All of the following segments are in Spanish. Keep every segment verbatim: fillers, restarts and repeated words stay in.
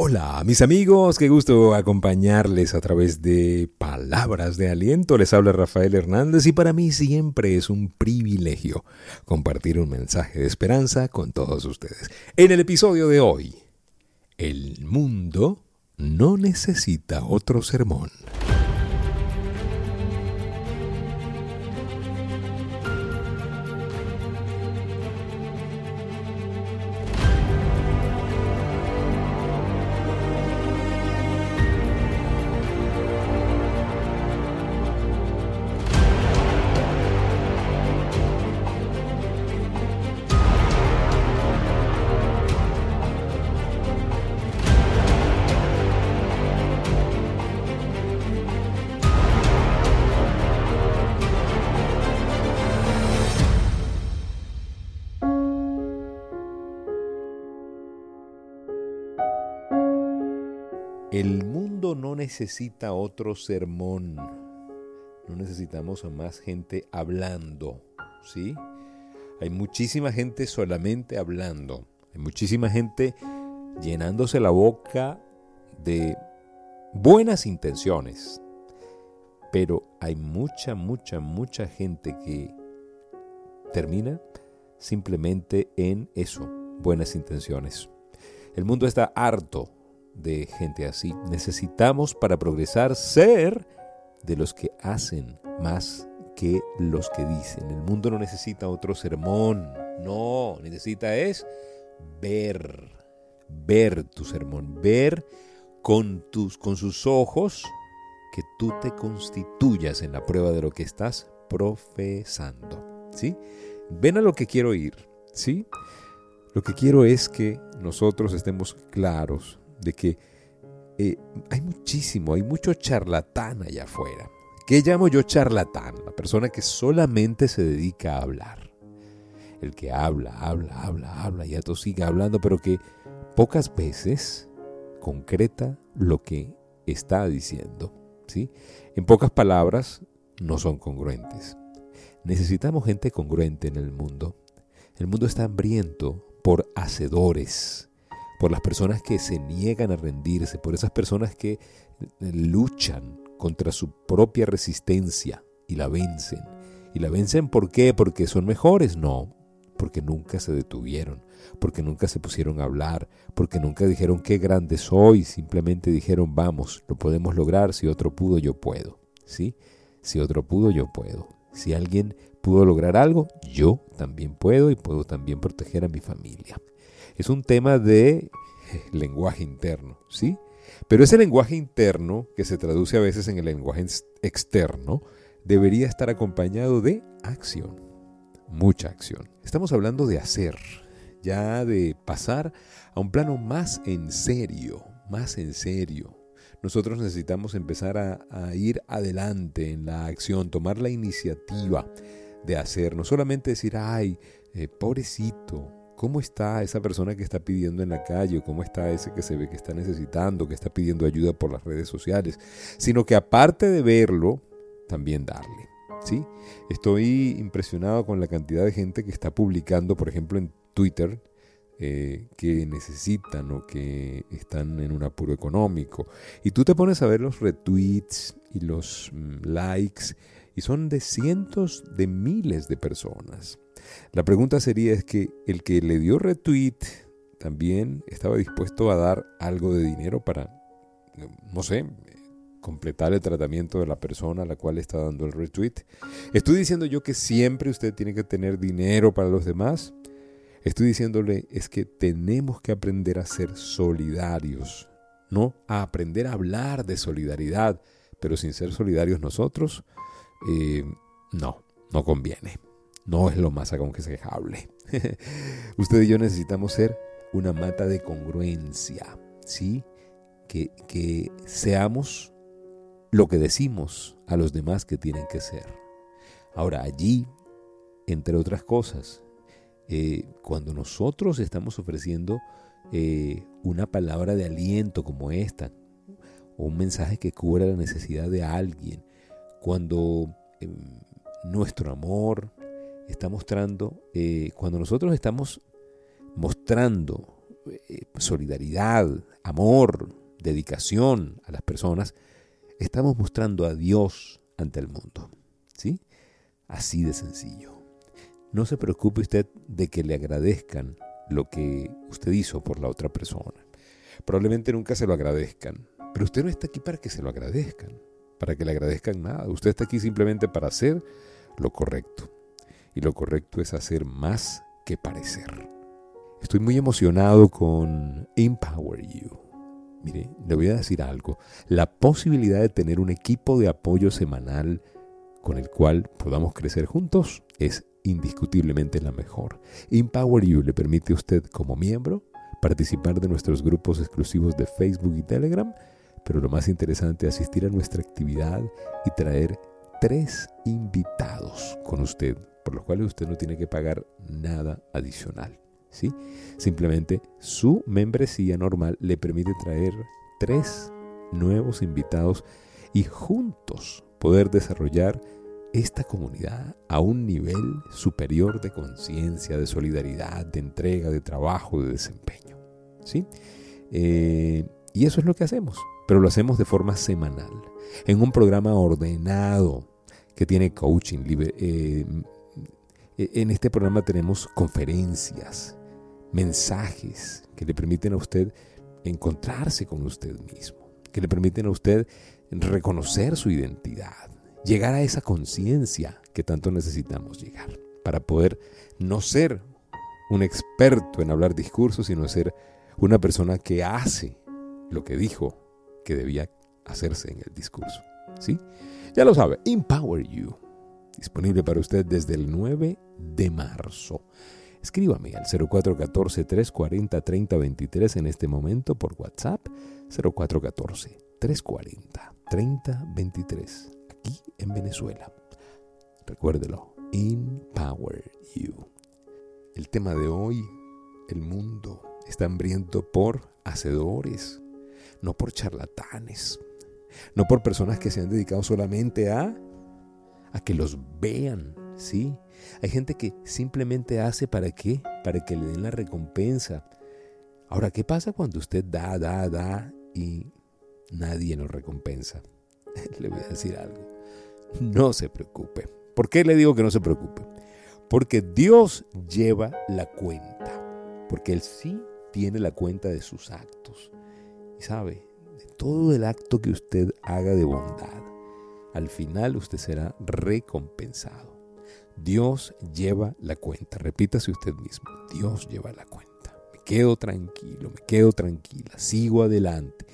Hola mis amigos, qué gusto acompañarles a través de Palabras de Aliento. Les habla Rafael Hernández y para mí siempre es un privilegio compartir un mensaje de esperanza con todos ustedes. En el episodio de hoy, el mundo no necesita otro sermón. El mundo no necesita otro sermón. No necesitamos a más gente hablando, ¿sí? Hay muchísima gente solamente hablando. Hay muchísima gente llenándose la boca de buenas intenciones. Pero hay mucha, mucha, mucha gente que termina simplemente en eso, buenas intenciones. El mundo está harto de gente así. Necesitamos para progresar ser de los que hacen más que los que dicen. El mundo no necesita otro sermón. No, necesita es ver, ver tu sermón, ver con, tus, con sus ojos que tú te constituyas en la prueba de lo que estás profesando, ¿sí? Ven a lo que quiero ir, ¿sí? Lo que quiero es que nosotros estemos claros de que eh, hay muchísimo, hay mucho charlatán allá afuera. ¿Qué llamo yo charlatán? La persona que solamente se dedica a hablar. El que habla, habla, habla, habla y a todo sigue hablando, pero que pocas veces concreta lo que está diciendo, ¿sí? En pocas palabras, no son congruentes. Necesitamos gente congruente en el mundo. El mundo está hambriento por hacedores, por las personas que se niegan a rendirse, por esas personas que luchan contra su propia resistencia y la vencen. ¿Y la vencen por qué? ¿Porque son mejores? No, porque nunca se detuvieron, porque nunca se pusieron a hablar, porque nunca dijeron qué grande soy, simplemente dijeron vamos, lo podemos lograr, si otro pudo, yo puedo. ¿Sí? Si otro pudo, yo puedo. Si alguien pudo lograr algo, yo también puedo y puedo también proteger a mi familia. Es un tema de lenguaje interno, ¿sí? Pero ese lenguaje interno, que se traduce a veces en el lenguaje externo, debería estar acompañado de acción, mucha acción. Estamos hablando de hacer, ya de pasar a un plano más en serio, más en serio. Nosotros necesitamos empezar a, a ir adelante en la acción, tomar la iniciativa de hacer, no solamente decir, ay, eh, pobrecito, ¿cómo está esa persona que está pidiendo en la calle? ¿O cómo está ese que se ve que está necesitando, que está pidiendo ayuda por las redes sociales? Sino que aparte de verlo, también darle, ¿sí? Estoy impresionado con la cantidad de gente que está publicando, por ejemplo, en Twitter, eh, que necesitan o que están en un apuro económico. Y tú te pones a ver los retweets y los mmm, likes, y son de cientos de miles de personas. La pregunta sería es que el que le dio retweet también estaba dispuesto a dar algo de dinero para, no sé, completar el tratamiento de la persona a la cual está dando el retweet. ¿Estoy diciendo yo que siempre usted tiene que tener dinero para los demás? Estoy diciéndole es que tenemos que aprender a ser solidarios, ¿no? A aprender a hablar de solidaridad, pero sin ser solidarios nosotros, eh, no, no conviene. No es lo más aconsejable. Usted y yo necesitamos ser una mata de congruencia, ¿sí? Que, que seamos lo que decimos a los demás que tienen que ser. Ahora, allí, entre otras cosas, eh, cuando nosotros estamos ofreciendo eh, una palabra de aliento como esta, o un mensaje que cubra la necesidad de alguien, cuando eh, nuestro amor está mostrando, eh, cuando nosotros estamos mostrando solidaridad, amor, dedicación a las personas, estamos mostrando a Dios ante el mundo, ¿sí? Así de sencillo. No se preocupe usted de que le agradezcan lo que usted hizo por la otra persona. Probablemente nunca se lo agradezcan, pero usted no está aquí para que se lo agradezcan, para que le agradezcan nada. Usted está aquí simplemente para hacer lo correcto. Y lo correcto es hacer más que parecer. Estoy muy emocionado con Empower You. Mire, le voy a decir algo. La posibilidad de tener un equipo de apoyo semanal con el cual podamos crecer juntos es indiscutiblemente la mejor. Empower You le permite a usted como miembro participar de nuestros grupos exclusivos de Facebook y Telegram, pero lo más interesante es asistir a nuestra actividad y traer tres invitados con usted, por los cuales usted no tiene que pagar nada adicional, ¿sí? Simplemente su membresía normal le permite traer tres nuevos invitados y juntos poder desarrollar esta comunidad a un nivel superior de conciencia, de solidaridad, de entrega, de trabajo, de desempeño, ¿sí? Eh, y eso es lo que hacemos, pero lo hacemos de forma semanal, en un programa ordenado que tiene coaching. Liber- eh, en este programa tenemos conferencias, mensajes que le permiten a usted encontrarse con usted mismo, que le permiten a usted reconocer su identidad, llegar a esa conciencia que tanto necesitamos llegar para poder no ser un experto en hablar discursos, sino ser una persona que hace lo que dijo que debía hacerse en el discurso, ¿sí? Ya lo sabe, Empower You, disponible para usted desde el nueve de marzo. Escríbame al cero cuatro uno cuatro, tres cuatro cero, tres cero dos tres en este momento por WhatsApp, cero cuatro uno cuatro, tres cuatro cero, tres cero dos tres. Aquí en Venezuela. Recuérdelo, Empower You. El tema de hoy, el mundo está hambriento por hacedores, no por charlatanes, no por personas que se han dedicado solamente a, a que los vean, ¿sí? Hay gente que simplemente hace ¿para qué? Para que le den la recompensa. Ahora, ¿qué pasa cuando usted da, da, da y nadie nos recompensa? Le voy a decir algo. No se preocupe. ¿Por qué le digo que no se preocupe? Porque Dios lleva la cuenta. Porque Él sí tiene la cuenta de sus actos. Y sabe, de todo el acto que usted haga de bondad, al final usted será recompensado. Dios lleva la cuenta. Repítase usted mismo. Dios lleva la cuenta. Me quedo tranquilo, me quedo tranquila. Sigo adelante.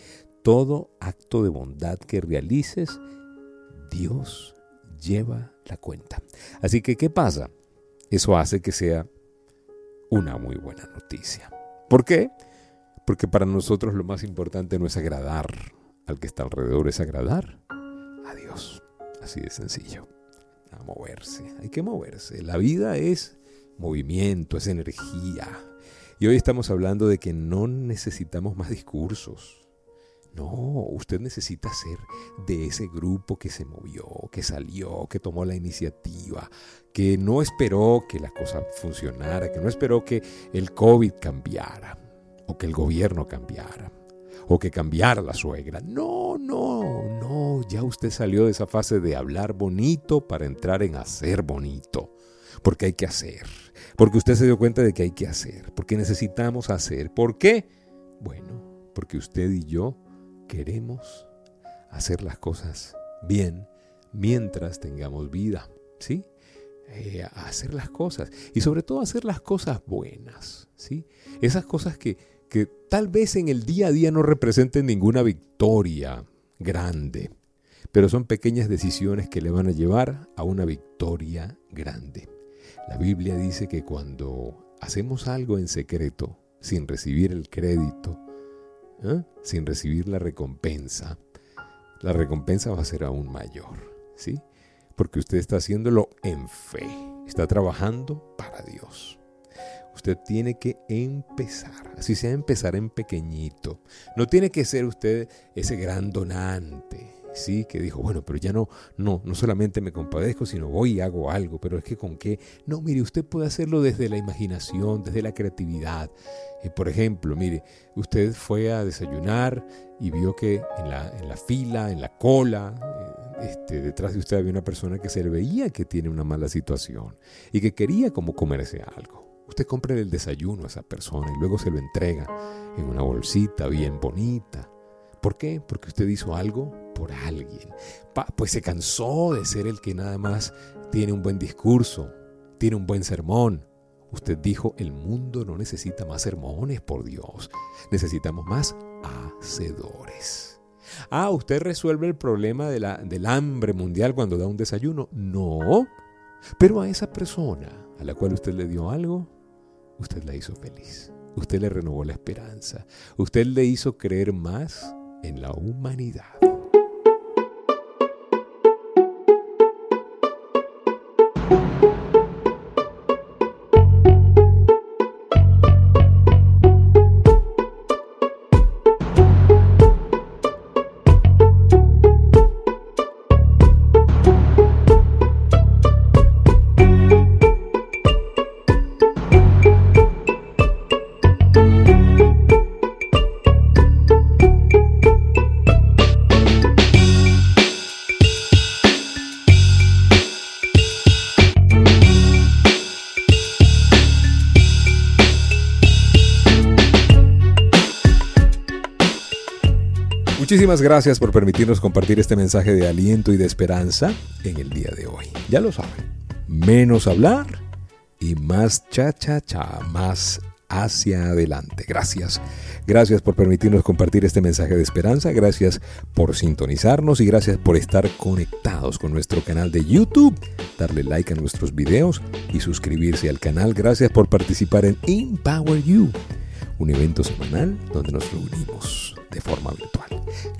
Todo acto de bondad que realices, Dios lleva la cuenta. Así que, ¿qué pasa? Eso hace que sea una muy buena noticia. ¿Por qué? Porque para nosotros lo más importante no es agradar al que está alrededor, es agradar a Dios. Así de sencillo. A moverse. Hay que moverse. La vida es movimiento, es energía. Y hoy estamos hablando de que no necesitamos más discursos. No, usted necesita ser de ese grupo que se movió, que salió, que tomó la iniciativa, que no esperó que la cosa funcionara, que no esperó que el COVID cambiara, o que el gobierno cambiara, o que cambiara la suegra. No, no, no, ya usted salió de esa fase de hablar bonito para entrar en hacer bonito, porque hay que hacer, porque usted se dio cuenta de que hay que hacer, porque necesitamos hacer. ¿Por qué? Bueno, porque usted y yo queremos hacer las cosas bien mientras tengamos vida, ¿sí? Eh, hacer las cosas y sobre todo hacer las cosas buenas, ¿sí? Esas cosas que, que tal vez en el día a día no representen ninguna victoria grande, pero son pequeñas decisiones que le van a llevar a una victoria grande. La Biblia dice que cuando hacemos algo en secreto, sin recibir el crédito, ¿Eh? sin recibir la recompensa, la recompensa va a ser aún mayor, ¿sí? Porque usted está haciéndolo en fe, está trabajando para Dios. Usted tiene que empezar, así sea empezar en pequeñito. No tiene que ser usted ese gran donante, sí, que dijo, bueno, pero ya no, no, no solamente me compadezco, sino voy y hago algo, pero es que con qué, no, mire, usted puede hacerlo desde la imaginación, desde la creatividad. Eh, por ejemplo, mire, usted fue a desayunar y vio que en la, en la fila, en la cola, eh, Este, detrás de usted había una persona que se le veía que tiene una mala situación y que quería como comerse algo. Usted compra el desayuno a esa persona y luego se lo entrega en una bolsita bien bonita. ¿Por qué? Porque usted hizo algo por alguien. Pa, pues se cansó de ser el que nada más tiene un buen discurso, tiene un buen sermón. Usted dijo, el mundo no necesita más sermones, por Dios. Necesitamos más hacedores. Ah, ¿usted resuelve el problema de la, del hambre mundial cuando da un desayuno? No, pero a esa persona a la cual usted le dio algo, usted la hizo feliz. Usted le renovó la esperanza. Usted le hizo creer más en la humanidad. Muchísimas gracias por permitirnos compartir este mensaje de aliento y de esperanza en el día de hoy. Ya lo saben, menos hablar y más cha cha cha, más hacia adelante. Gracias. Gracias por permitirnos compartir este mensaje de esperanza. Gracias por sintonizarnos y gracias por estar conectados con nuestro canal de YouTube. Darle like a nuestros videos y suscribirse al canal. Gracias por participar en Empower You, un evento semanal donde nos reunimos de forma virtual.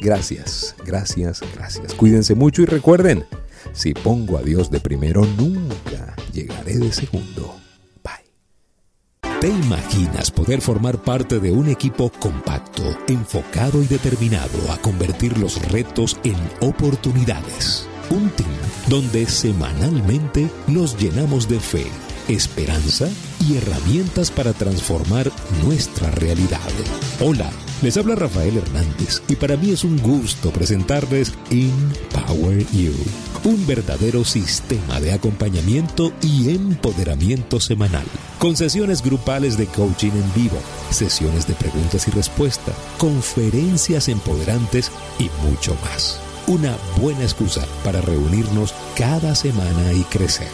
Gracias, gracias, gracias. Cuídense mucho y recuerden, si pongo a Dios de primero, nunca llegaré de segundo. Bye. ¿Te imaginas poder formar parte de un equipo compacto, enfocado y determinado a convertir los retos en oportunidades? Un team donde semanalmente nos llenamos de fe, esperanza y herramientas para transformar nuestra realidad. Hola, les habla Rafael Hernández y para mí es un gusto presentarles Empower You, un verdadero sistema de acompañamiento y empoderamiento semanal, con sesiones grupales de coaching en vivo, sesiones de preguntas y respuestas, conferencias empoderantes y mucho más. Una buena excusa para reunirnos cada semana y crecer.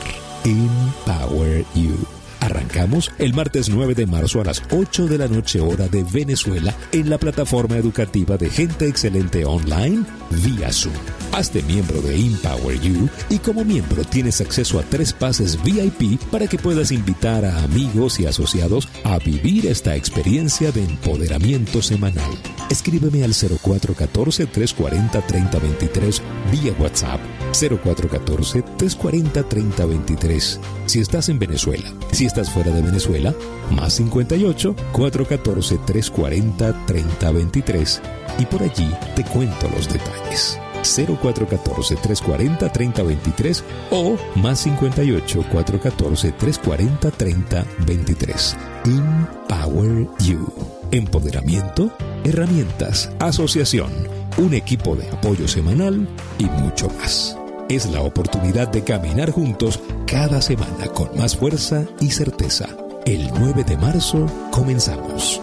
Empower You. Arrancamos el martes nueve de marzo a las ocho de la noche hora de Venezuela en la plataforma educativa de Gente Excelente Online vía Zoom. Hazte miembro de Empower You y como miembro tienes acceso a tres pases V I P para que puedas invitar a amigos y asociados a vivir esta experiencia de empoderamiento semanal. Escríbeme al cero cuatro uno cuatro, tres cuatro cero, tres cero dos tres vía WhatsApp, cero cuatro uno cuatro, tres cuatro cero, tres cero dos tres. Si estás en Venezuela, si estás fuera de Venezuela, más cincuenta y ocho, cuatrocientos catorce, trescientos cuarenta, treinta veintitrés. Y por allí te cuento los detalles. cero cuatro uno cuatro, tres cuatro cero, tres cero dos tres o más cincuenta y ocho, cuatrocientos catorce, trescientos cuarenta, treinta veintitrés. Empower You. Empoderamiento, herramientas, asociación, un equipo de apoyo semanal y mucho más. Es la oportunidad de caminar juntos cada semana con más fuerza y certeza. El nueve de marzo comenzamos.